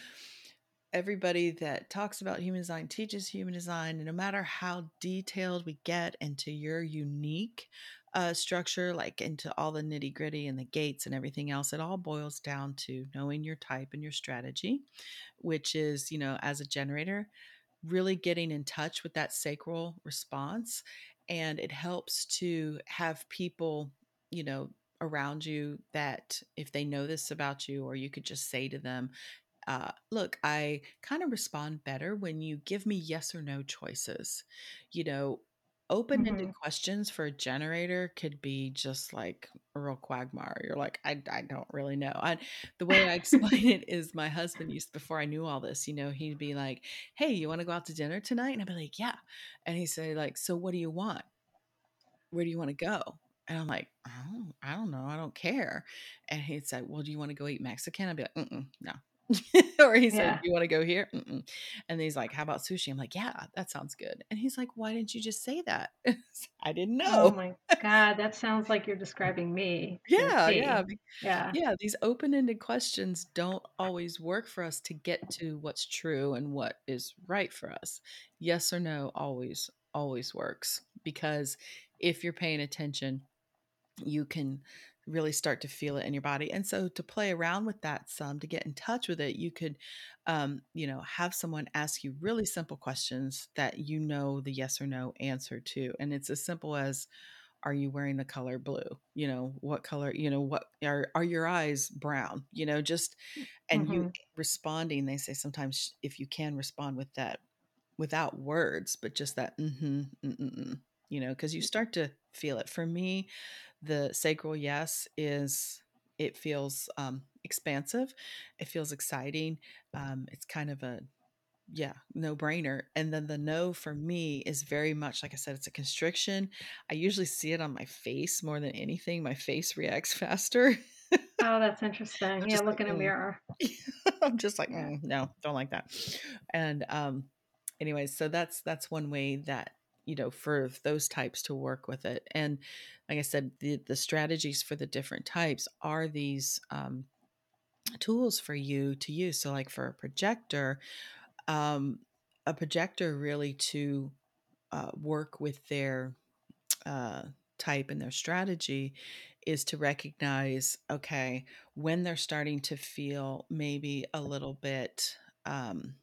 everybody that talks about human design teaches human design, and no matter how detailed we get into your unique uh, structure, like into all the nitty gritty and the gates and everything else, it all boils down to knowing your type and your strategy, which is, you know, as a generator, really getting in touch with that sacral response. And it helps to have people, you know, around you that if they know this about you, or you could just say to them, uh, look, I kind of respond better when you give me yes or no choices. You know, open-ended mm-hmm. questions for a generator could be just like a real quagmire. You're like, I, I don't really know. I, the way I explain it is my husband used, before I knew all this, you know, he'd be like, hey, you want to go out to dinner tonight? And I'd be like, yeah. And he'd say like, so what do you want? Where do you want to go? And I'm like, oh, I don't know. I don't care. And he'd say, well, do you want to go eat Mexican? I'd be like, mm-mm, no. Or he said, yeah. you want to go here? Mm-mm. And he's like, how about sushi? I'm like, yeah, that sounds good. And he's like, why didn't you just say that? I didn't know. Oh my God. That sounds like you're describing me. Yeah. Yeah. Yeah. Yeah. These open-ended questions don't always work for us to get to what's true and what is right for us. Yes or no always, always works, because if you're paying attention, you can really start to feel it in your body. And so to play around with that some, to get in touch with it, you could, um, you know, have someone ask you really simple questions that you know the yes or no answer to. And it's as simple as, are you wearing the color blue? You know, what color, you know, what are, are your eyes brown? You know, just, and mm-hmm. you responding, they say sometimes if you can respond with that without words, but just that, mm-hmm, mm-mm, you know, cause you start to feel it. For me, the sacral yes is, it feels um, expansive. It feels exciting. Um, it's kind of a, yeah, no brainer. And then the no for me is very much, like I said, it's a constriction. I usually see it on my face more than anything. My face reacts faster. Oh, that's interesting. Yeah, look like, in a mm. mirror. I'm just like, mm, no, don't like that. And um, anyways, so that's that's one way that, you know, for those types to work with it. And like I said, the, the strategies for the different types are these um, tools for you to use. So like for a projector, um, a projector really to uh, work with their uh, type and their strategy is to recognize, okay, when they're starting to feel maybe a little bit um,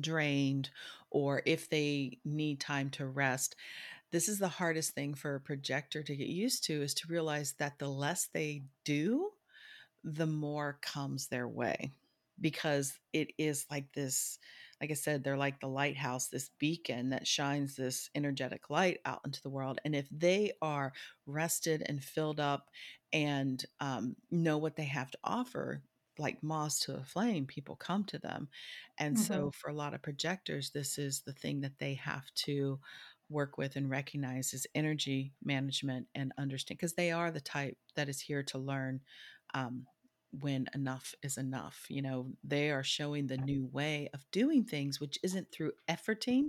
drained, or if they need time to rest. This is the hardest thing for a projector to get used to, is to realize that the less they do, the more comes their way, because it is like this, like I said, they're like the lighthouse, this beacon that shines this energetic light out into the world. And if they are rested and filled up and um, know what they have to offer, like moths to a flame, people come to them. And mm-hmm. so for a lot of projectors, this is the thing that they have to work with and recognize is energy management and understand, because they are the type that is here to learn um, when enough is enough. You know, they are showing the new way of doing things, which isn't through efforting,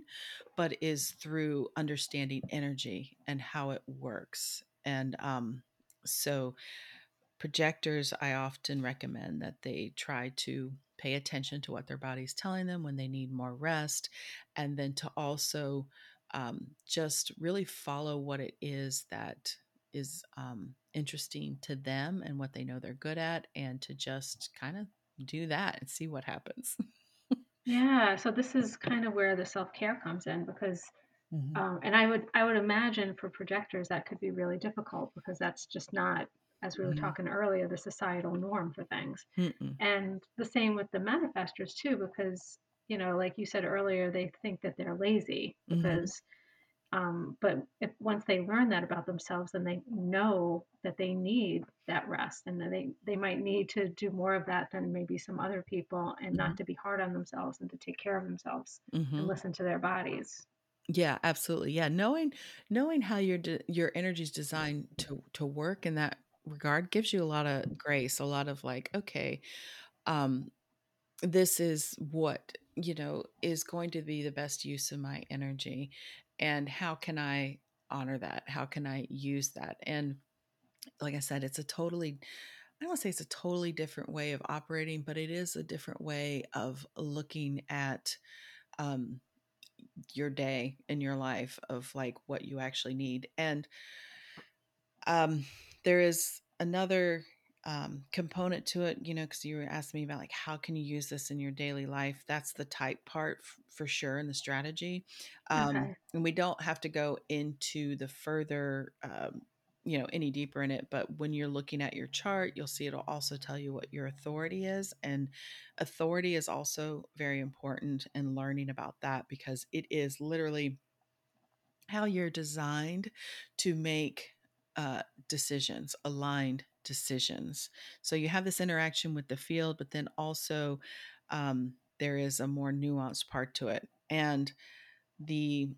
but is through understanding energy and how it works. And um, so projectors, I often recommend that they try to pay attention to what their body's telling them when they need more rest, and then to also um, just really follow what it is that is um, interesting to them and what they know they're good at, and to just kind of do that and see what happens. Yeah. So this is kind of where the self-care comes in, because mm-hmm. um, and I would, I would imagine for projectors that could be really difficult, because that's just not, as we were mm-hmm. talking earlier, the societal norm for things. Mm-mm. And the same with the manifestors too, because, you know, like you said earlier, they think that they're lazy because, mm-hmm. um, but if once they learn that about themselves, then they know that they need that rest, and that they, they might need to do more of that than maybe some other people, and mm-hmm. not to be hard on themselves and to take care of themselves mm-hmm. and listen to their bodies. Yeah, absolutely. Yeah. Knowing, knowing how your, de- your energy is designed to, to work in that regard gives you a lot of grace, a lot of like, okay, um, this is what, you know, is going to be the best use of my energy, and how can I honor that? How can I use that? And like I said, it's a totally, I don't want to say it's a totally different way of operating, but it is a different way of looking at, um, your day and your life, of like what you actually need. And, um, there is another um, component to it, you know, because you were asking me about like, how can you use this in your daily life? That's the type part f- for sure, and the strategy. Um, okay. And we don't have to go into the further, um, you know, any deeper in it. But when you're looking at your chart, you'll see it'll also tell you what your authority is. And authority is also very important, and learning about that, because it is literally how you're designed to make Uh, decisions, aligned decisions. So you have this interaction with the field, but then also um, there is a more nuanced part to it. And the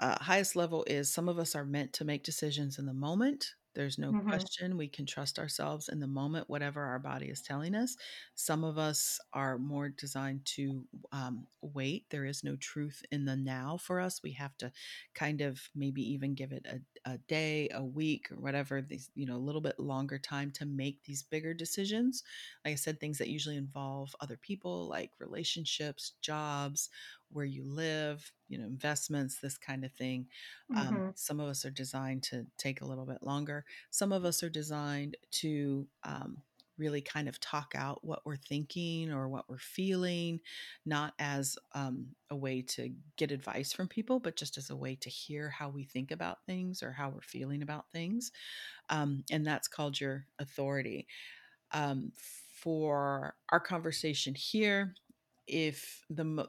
uh, highest level is, some of us are meant to make decisions in the moment. There's no mm-hmm. question. We can trust ourselves in the moment, whatever our body is telling us. Some of us are more designed to um, wait. There is no truth in the now for us. We have to kind of maybe even give it a, a day, a week, or whatever, these, you know, a little bit longer time to make these bigger decisions. Like I said, things that usually involve other people, like relationships, jobs, where you live, you know, investments, this kind of thing. Mm-hmm. Um, some of us are designed to take a little bit longer. Some of us are designed to um, really kind of talk out what we're thinking or what we're feeling, not as um, a way to get advice from people, but just as a way to hear how we think about things or how we're feeling about things. Um, and that's called your authority. Um, for our conversation here, if the mo-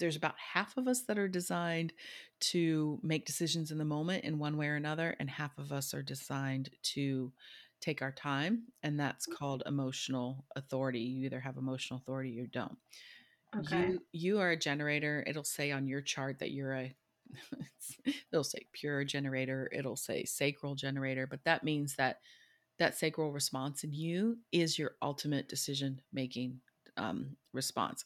there's about half of us that are designed to make decisions in the moment in one way or another, and half of us are designed to take our time. And that's called emotional authority. You either have emotional authority or you don't. Okay. You, you are a generator. It'll say on your chart that you're a, it'll say pure generator. It'll say sacral generator, but that means that that sacral response in you is your ultimate decision-making um, response.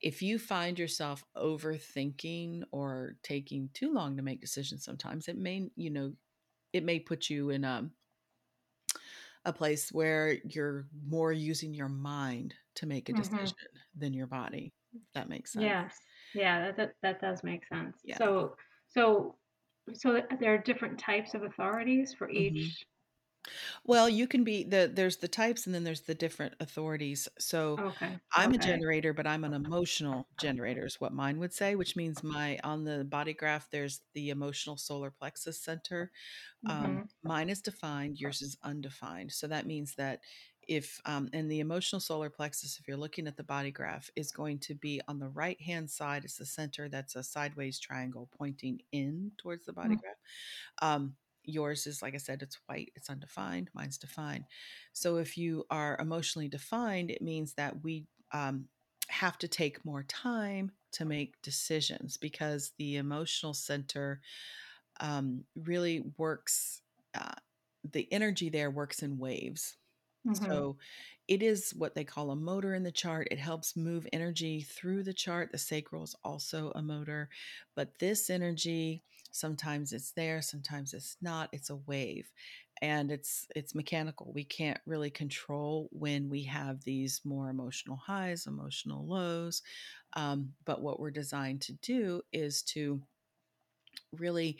If you find yourself overthinking or taking too long to make decisions, sometimes it may, you know, it may put you in a, a place where you're more using your mind to make a decision mm-hmm. than your body. If that makes sense. Yes. Yeah, that, that, that does make sense. Yeah. So, so, so there are different types of authorities for each. Mm-hmm. Well, you can be the, there's the types and then there's the different authorities. So okay. I'm okay. a generator, but I'm an emotional generator is what mine would say, which means my, on the body graph, there's the emotional solar plexus center. Mm-hmm. Um, mine is defined, yours is undefined. So that means that if, um, and the emotional solar plexus, if you're looking at the body graph, is going to be on the right-hand side. It's the center. That's a sideways triangle pointing in towards the body mm-hmm. graph. Um, Yours is, like I said, it's white, it's undefined, mine's defined. So if you are emotionally defined, it means that we um, have to take more time to make decisions because the emotional center um, really works, uh, the energy there works in waves. Mm-hmm. So it is what they call a motor in the chart. It helps move energy through the chart. The sacral is also a motor, but this energy, sometimes it's there, sometimes it's not. It's a wave and it's, it's mechanical. We can't really control when we have these more emotional highs, emotional lows. Um, but what we're designed to do is to really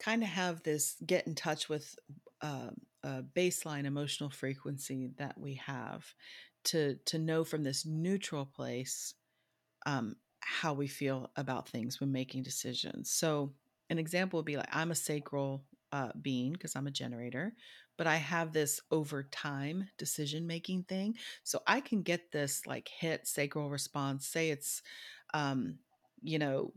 kind of have this, get in touch with, um, a baseline emotional frequency that we have to, to know from this neutral place, um, how we feel about things when making decisions. So an example would be like, I'm a sacral, uh, being, cause I'm a generator, but I have this over time decision-making thing. So I can get this like hit sacral response, say it's, um, you know,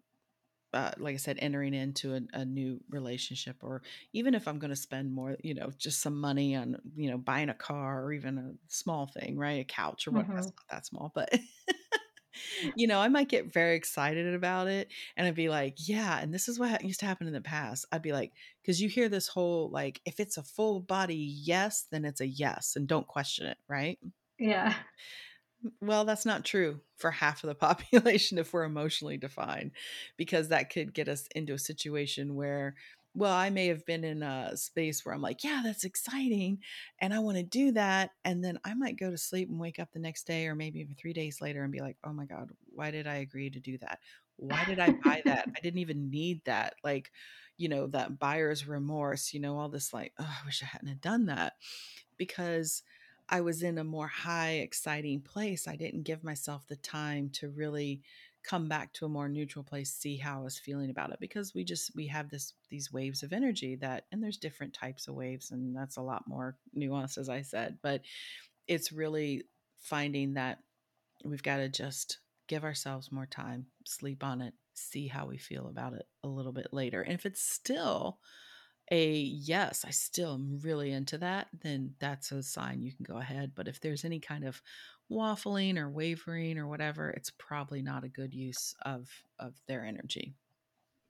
Uh, like I said, entering into a, a new relationship, or even if I'm going to spend more, you know, just some money on, you know, buying a car or even a small thing, right? A couch or whatever. Mm-hmm. That's not that small, but you know, I might get very excited about it and I'd be like, yeah. And this is what used to happen in the past. I'd be like, cause you hear this whole, like, if it's a full body, yes, then it's a yes. And don't question it. Right. Yeah. Well, that's not true for half of the population if we're emotionally defined, because that could get us into a situation where, well, I may have been in a space where I'm like, yeah, that's exciting and I want to do that. And then I might go to sleep and wake up the next day or maybe even three days later and be like, oh my God, why did I agree to do that? Why did I buy that? I didn't even need that. Like, you know, that buyer's remorse, you know, all this like, oh, I wish I hadn't have done that because I was in a more high, exciting place. I didn't give myself the time to really come back to a more neutral place, see how I was feeling about it, because we just, we have this, these waves of energy that, and there's different types of waves and that's a lot more nuanced, as I said, but it's really finding that we've got to just give ourselves more time, sleep on it, see how we feel about it a little bit later. And if it's still a yes, I still am really into that, then that's a sign you can go ahead. But if there's any kind of waffling or wavering or whatever, it's probably not a good use of, of their energy.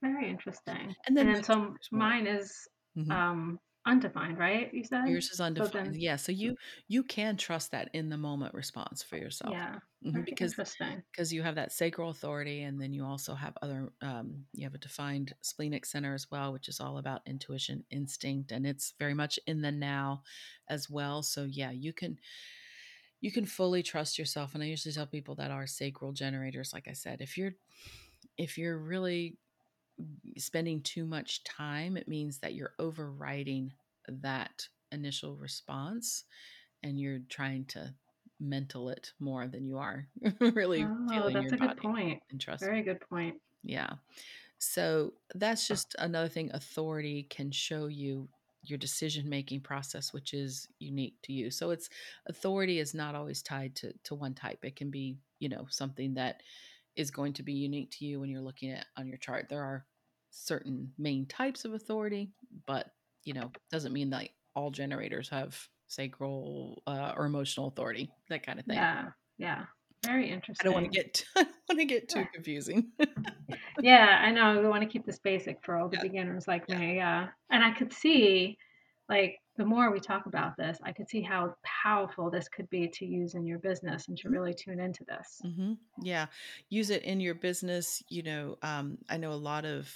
Very interesting. And then, and then so mine is mm-hmm. um, undefined, right? You said? Yours is undefined. So then, yeah. So you, you can trust that in the moment response for yourself. Yeah. Mm-hmm. Because, interesting. Because you have that sacral authority and then you also have other, um, you have a defined splenic center as well, which is all about intuition, instinct, and it's very much in the now as well. So yeah, you can, you can fully trust yourself. And I usually tell people that are sacral generators, like I said, if you're, if you're really spending too much time, it means that you're overriding that initial response and you're trying to mental it more than you are really oh, feeling that's your a body. Good point. Interesting. Very good point. Yeah. So that's just another thing. Authority can show you your decision-making process, which is unique to you. So it's authority is not always tied to, to one type. It can be, you know, something that is going to be unique to you when you're looking at on your chart. There are certain main types of authority, but you know, doesn't mean that all generators have sacral uh, or emotional authority, that kind of thing. Yeah, yeah, very interesting. I don't want to get too, I don't want to get too yeah. confusing. Yeah, I know. We want to keep this basic for all the yeah. beginners like yeah. me. Yeah, and I could see like the more we talk about this, I could see how powerful this could be to use in your business and to really tune into this. Mm-hmm. Yeah. Use it in your business. You know, um, I know a lot of,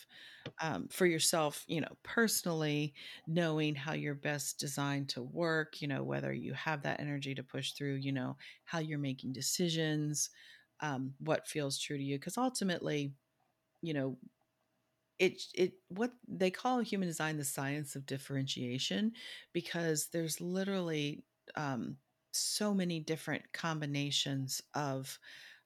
um, for yourself, you know, personally knowing how you're best designed to work, you know, whether you have that energy to push through, you know, how you're making decisions, um, what feels true to you. 'Cause ultimately, you know, It it what they call human design the science of differentiation, because there's literally um, so many different combinations of,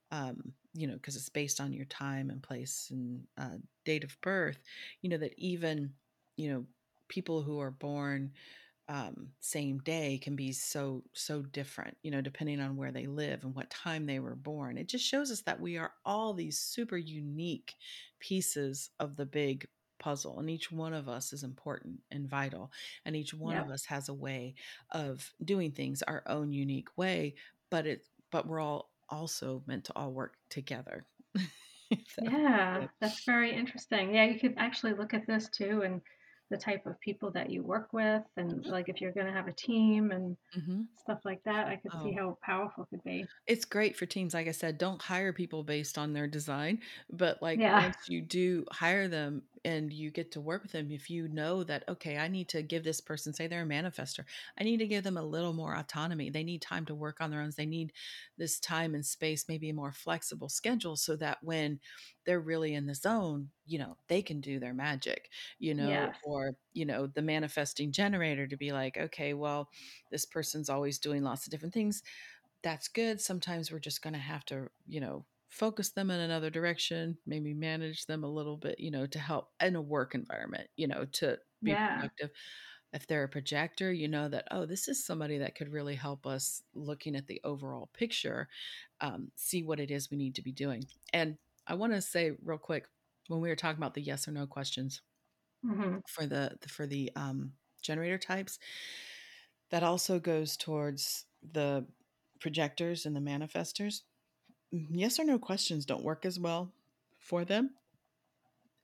um, you know, because it's based on your time and place and uh, date of birth, you know, that even, you know, people who are born um, same day can be so, so different, you know, depending on where they live and what time they were born. It just shows us that we are all these super unique pieces of the big puzzle. And each one of us is important and vital. And each one yeah. of us has a way of doing things, our own unique way, but it, but we're all also meant to all work together. Yeah. That's very interesting. Yeah. You could actually look at this too, and the type of people that you work with, and like if you're going to have a team and mm-hmm. stuff like that, I could oh. see how powerful it could be. It's great for teams. Like I said, don't hire people based on their design, but like yeah. once you do hire them and you get to work with them, if you know that, okay, I need to give this person, say they're a manifestor, I need to give them a little more autonomy. They need time to work on their own. They need this time and space, maybe a more flexible schedule, so that when they're really in the zone, you know, they can do their magic, you know, yeah. or, you know, the manifesting generator to be like, okay, well, this person's always doing lots of different things. That's good. Sometimes we're just going to have to, you know, focus them in another direction, maybe manage them a little bit, you know, to help in a work environment, you know, to be yeah. productive. If they're a projector, you know that, oh, this is somebody that could really help us looking at the overall picture, um, see what it is we need to be doing. And I want to say real quick, when we were talking about the yes or no questions mm-hmm. for the, for the um, generator types, that also goes towards the projectors and the manifestors. Yes or no questions don't work as well for them.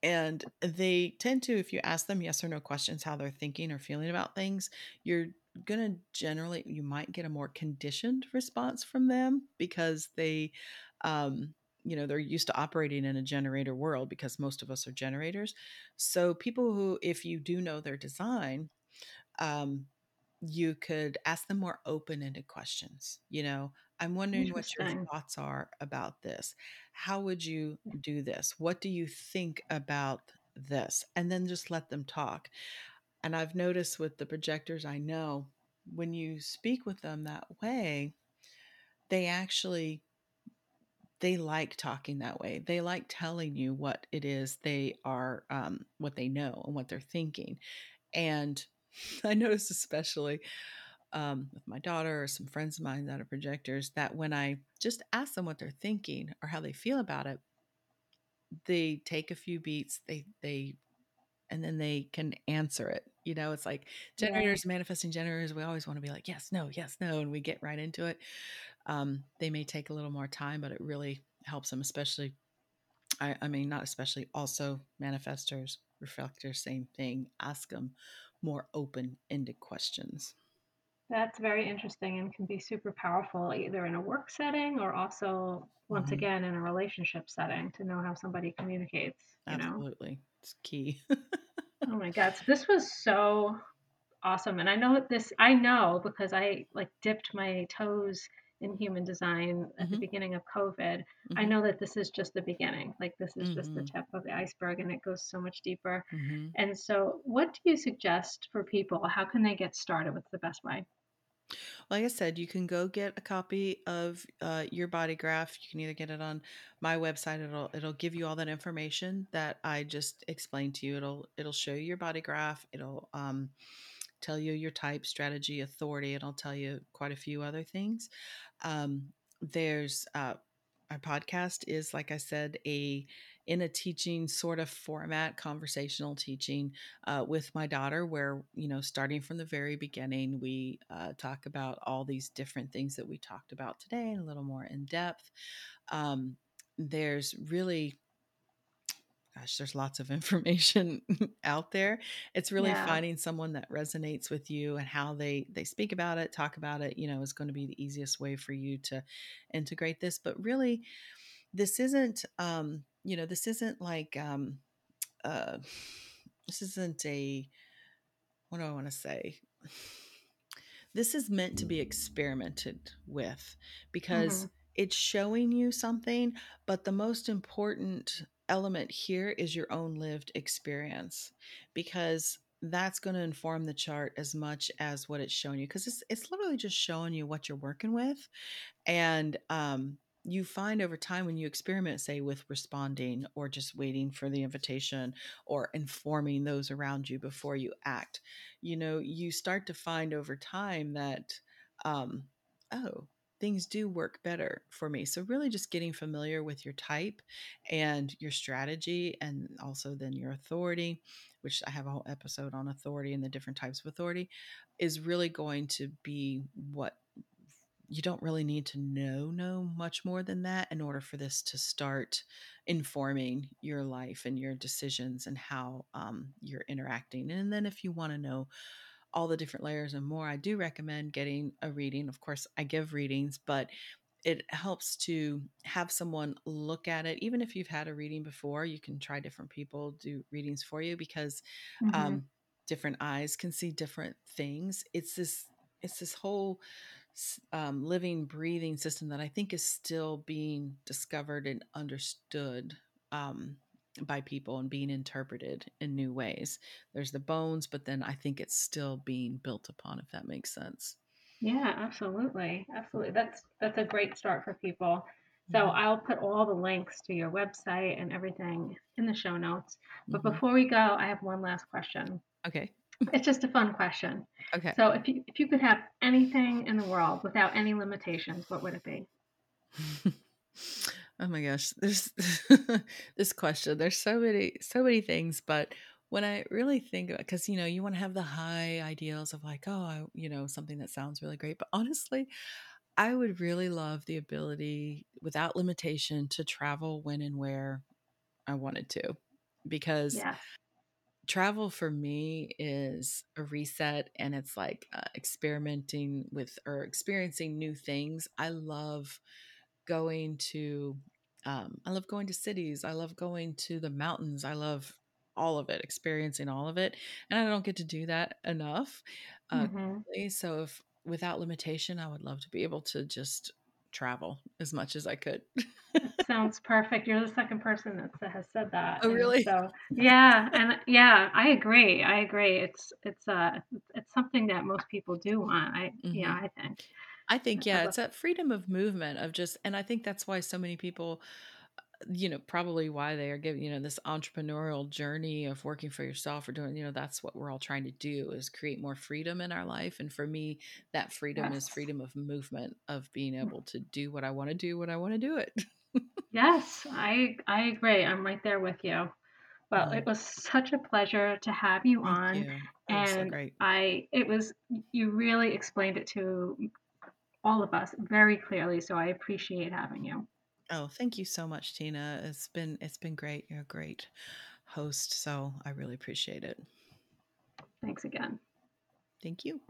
And they tend to, if you ask them yes or no questions, how they're thinking or feeling about things, you're going to generally, you might get a more conditioned response from them, because they, um, you know, they're used to operating in a generator world, because most of us are generators. So people who, if you do know their design, um, you could ask them more open-ended questions. You know, I'm wondering what your thoughts are about this. How would you do this? What do you think about this? And then just let them talk. And I've noticed with the projectors, I know when you speak with them that way, they actually they like talking that way. They like telling you what it is they are, um, what they know and what they're thinking. And I noticed especially um, with my daughter or some friends of mine that are projectors, that when I just ask them what they're thinking or how they feel about it, they take a few beats, they, they, and then they can answer it. You know, it's like generators, yeah. manifesting generators, we always want to be like, yes, no, yes, no. And we get right into it. Um, they may take a little more time, but it really helps them, especially, I, I mean, not especially, also manifestors, reflectors, same thing. Ask them more open-ended questions. That's very interesting and can be super powerful, either in a work setting or also, once mm-hmm. again, in a relationship setting, to know how somebody communicates. You Absolutely. Know? It's key. Oh my God. So this was so awesome. And I know this, I know because I like dipped my toes in human design at mm-hmm. the beginning of COVID. Mm-hmm. I know that this is just the beginning. Like this is mm-hmm. just the tip of the iceberg, and it goes so much deeper. Mm-hmm. And so what do you suggest for people? How can they get started? What's the best way? Like I said, you can go get a copy of uh, your body graph. You can either get it on my website. It'll it'll give you all that information that I just explained to you. It'll it'll show you your body graph. It'll um, tell you your type, strategy, authority. It'll tell you quite a few other things. Um, there's uh, our podcast is, like I said, a in a teaching sort of format, conversational teaching uh, with my daughter, where, you know, starting from the very beginning, we uh, talk about all these different things that we talked about today, a little more in depth. Um, there's really, gosh, there's lots of information out there. It's really yeah. finding someone that resonates with you, and how they, they speak about it, talk about it, you know, is going to be the easiest way for you to integrate this. But really, this isn't, um, you know, this isn't like, um, uh, this isn't a, what do I want to say? This is meant to be experimented with, because mm-hmm. it's showing you something, but the most important element here is your own lived experience, because that's going to inform the chart as much as what it's showing you. Because it's it's literally just showing you what you're working with. And um, you find over time, when you experiment, say with responding or just waiting for the invitation or informing those around you before you act, you know, you start to find over time that, um, oh, things do work better for me. So really just getting familiar with your type and your strategy, and also then your authority, which I have a whole episode on authority and the different types of authority, is really going to be what you don't really need to know, know much more than that in order for this to start informing your life and your decisions and how um, you're interacting. And then if you want to know all the different layers and more, I do recommend getting a reading. Of course, I give readings, but it helps to have someone look at it. Even if you've had a reading before, you can try different people do readings for you, because mm-hmm. um, different eyes can see different things. It's this, it's this whole um, living, breathing system that I think is still being discovered and understood um, by people, and being interpreted in new ways. There's the bones, but then I think it's still being built upon, if that makes sense. Yeah, absolutely. Absolutely. That's, that's a great start for people. So mm-hmm. I'll put all the links to your website and everything in the show notes. But mm-hmm. before we go, I have one last question. Okay. It's just a fun question. Okay. So if you, if you could have anything in the world without any limitations, what would it be? Oh my gosh, there's this question. There's so many, so many things, but when I really think about, cause you know, you want to have the high ideals of like, oh, I, you know, something that sounds really great, but honestly, I would really love the ability without limitation to travel when and where I wanted to, because yeah. travel for me is a reset, and it's like uh, experimenting with, or experiencing new things. I love going to, um, I love going to cities. I love going to the mountains. I love all of it, experiencing all of it. And I don't get to do that enough. Uh, mm-hmm. So if without limitation, I would love to be able to just travel as much as I could. Sounds perfect. You're the second person that has said that. Oh, really? And so, yeah. And yeah, I agree. I agree. It's, it's, uh, it's something that most people do want. I, mm-hmm. yeah, I think. I think, yeah, it's that freedom of movement of just, and I think that's why so many people, you know, probably why they are giving, you know, this entrepreneurial journey of working for yourself or doing, you know, that's what we're all trying to do, is create more freedom in our life. And for me, that freedom yes. is freedom of movement, of being able to do what I want to do when I want to do it. Yes, I, I agree. I'm right there with you. Well, it was such a pleasure to have you Thank on. You. And so great. I, it was, you really explained it to all of us very clearly. So I appreciate having you. Oh, thank you so much, Tina. It's been, it's been great. You're a great host. So I really appreciate it. Thanks again. Thank you.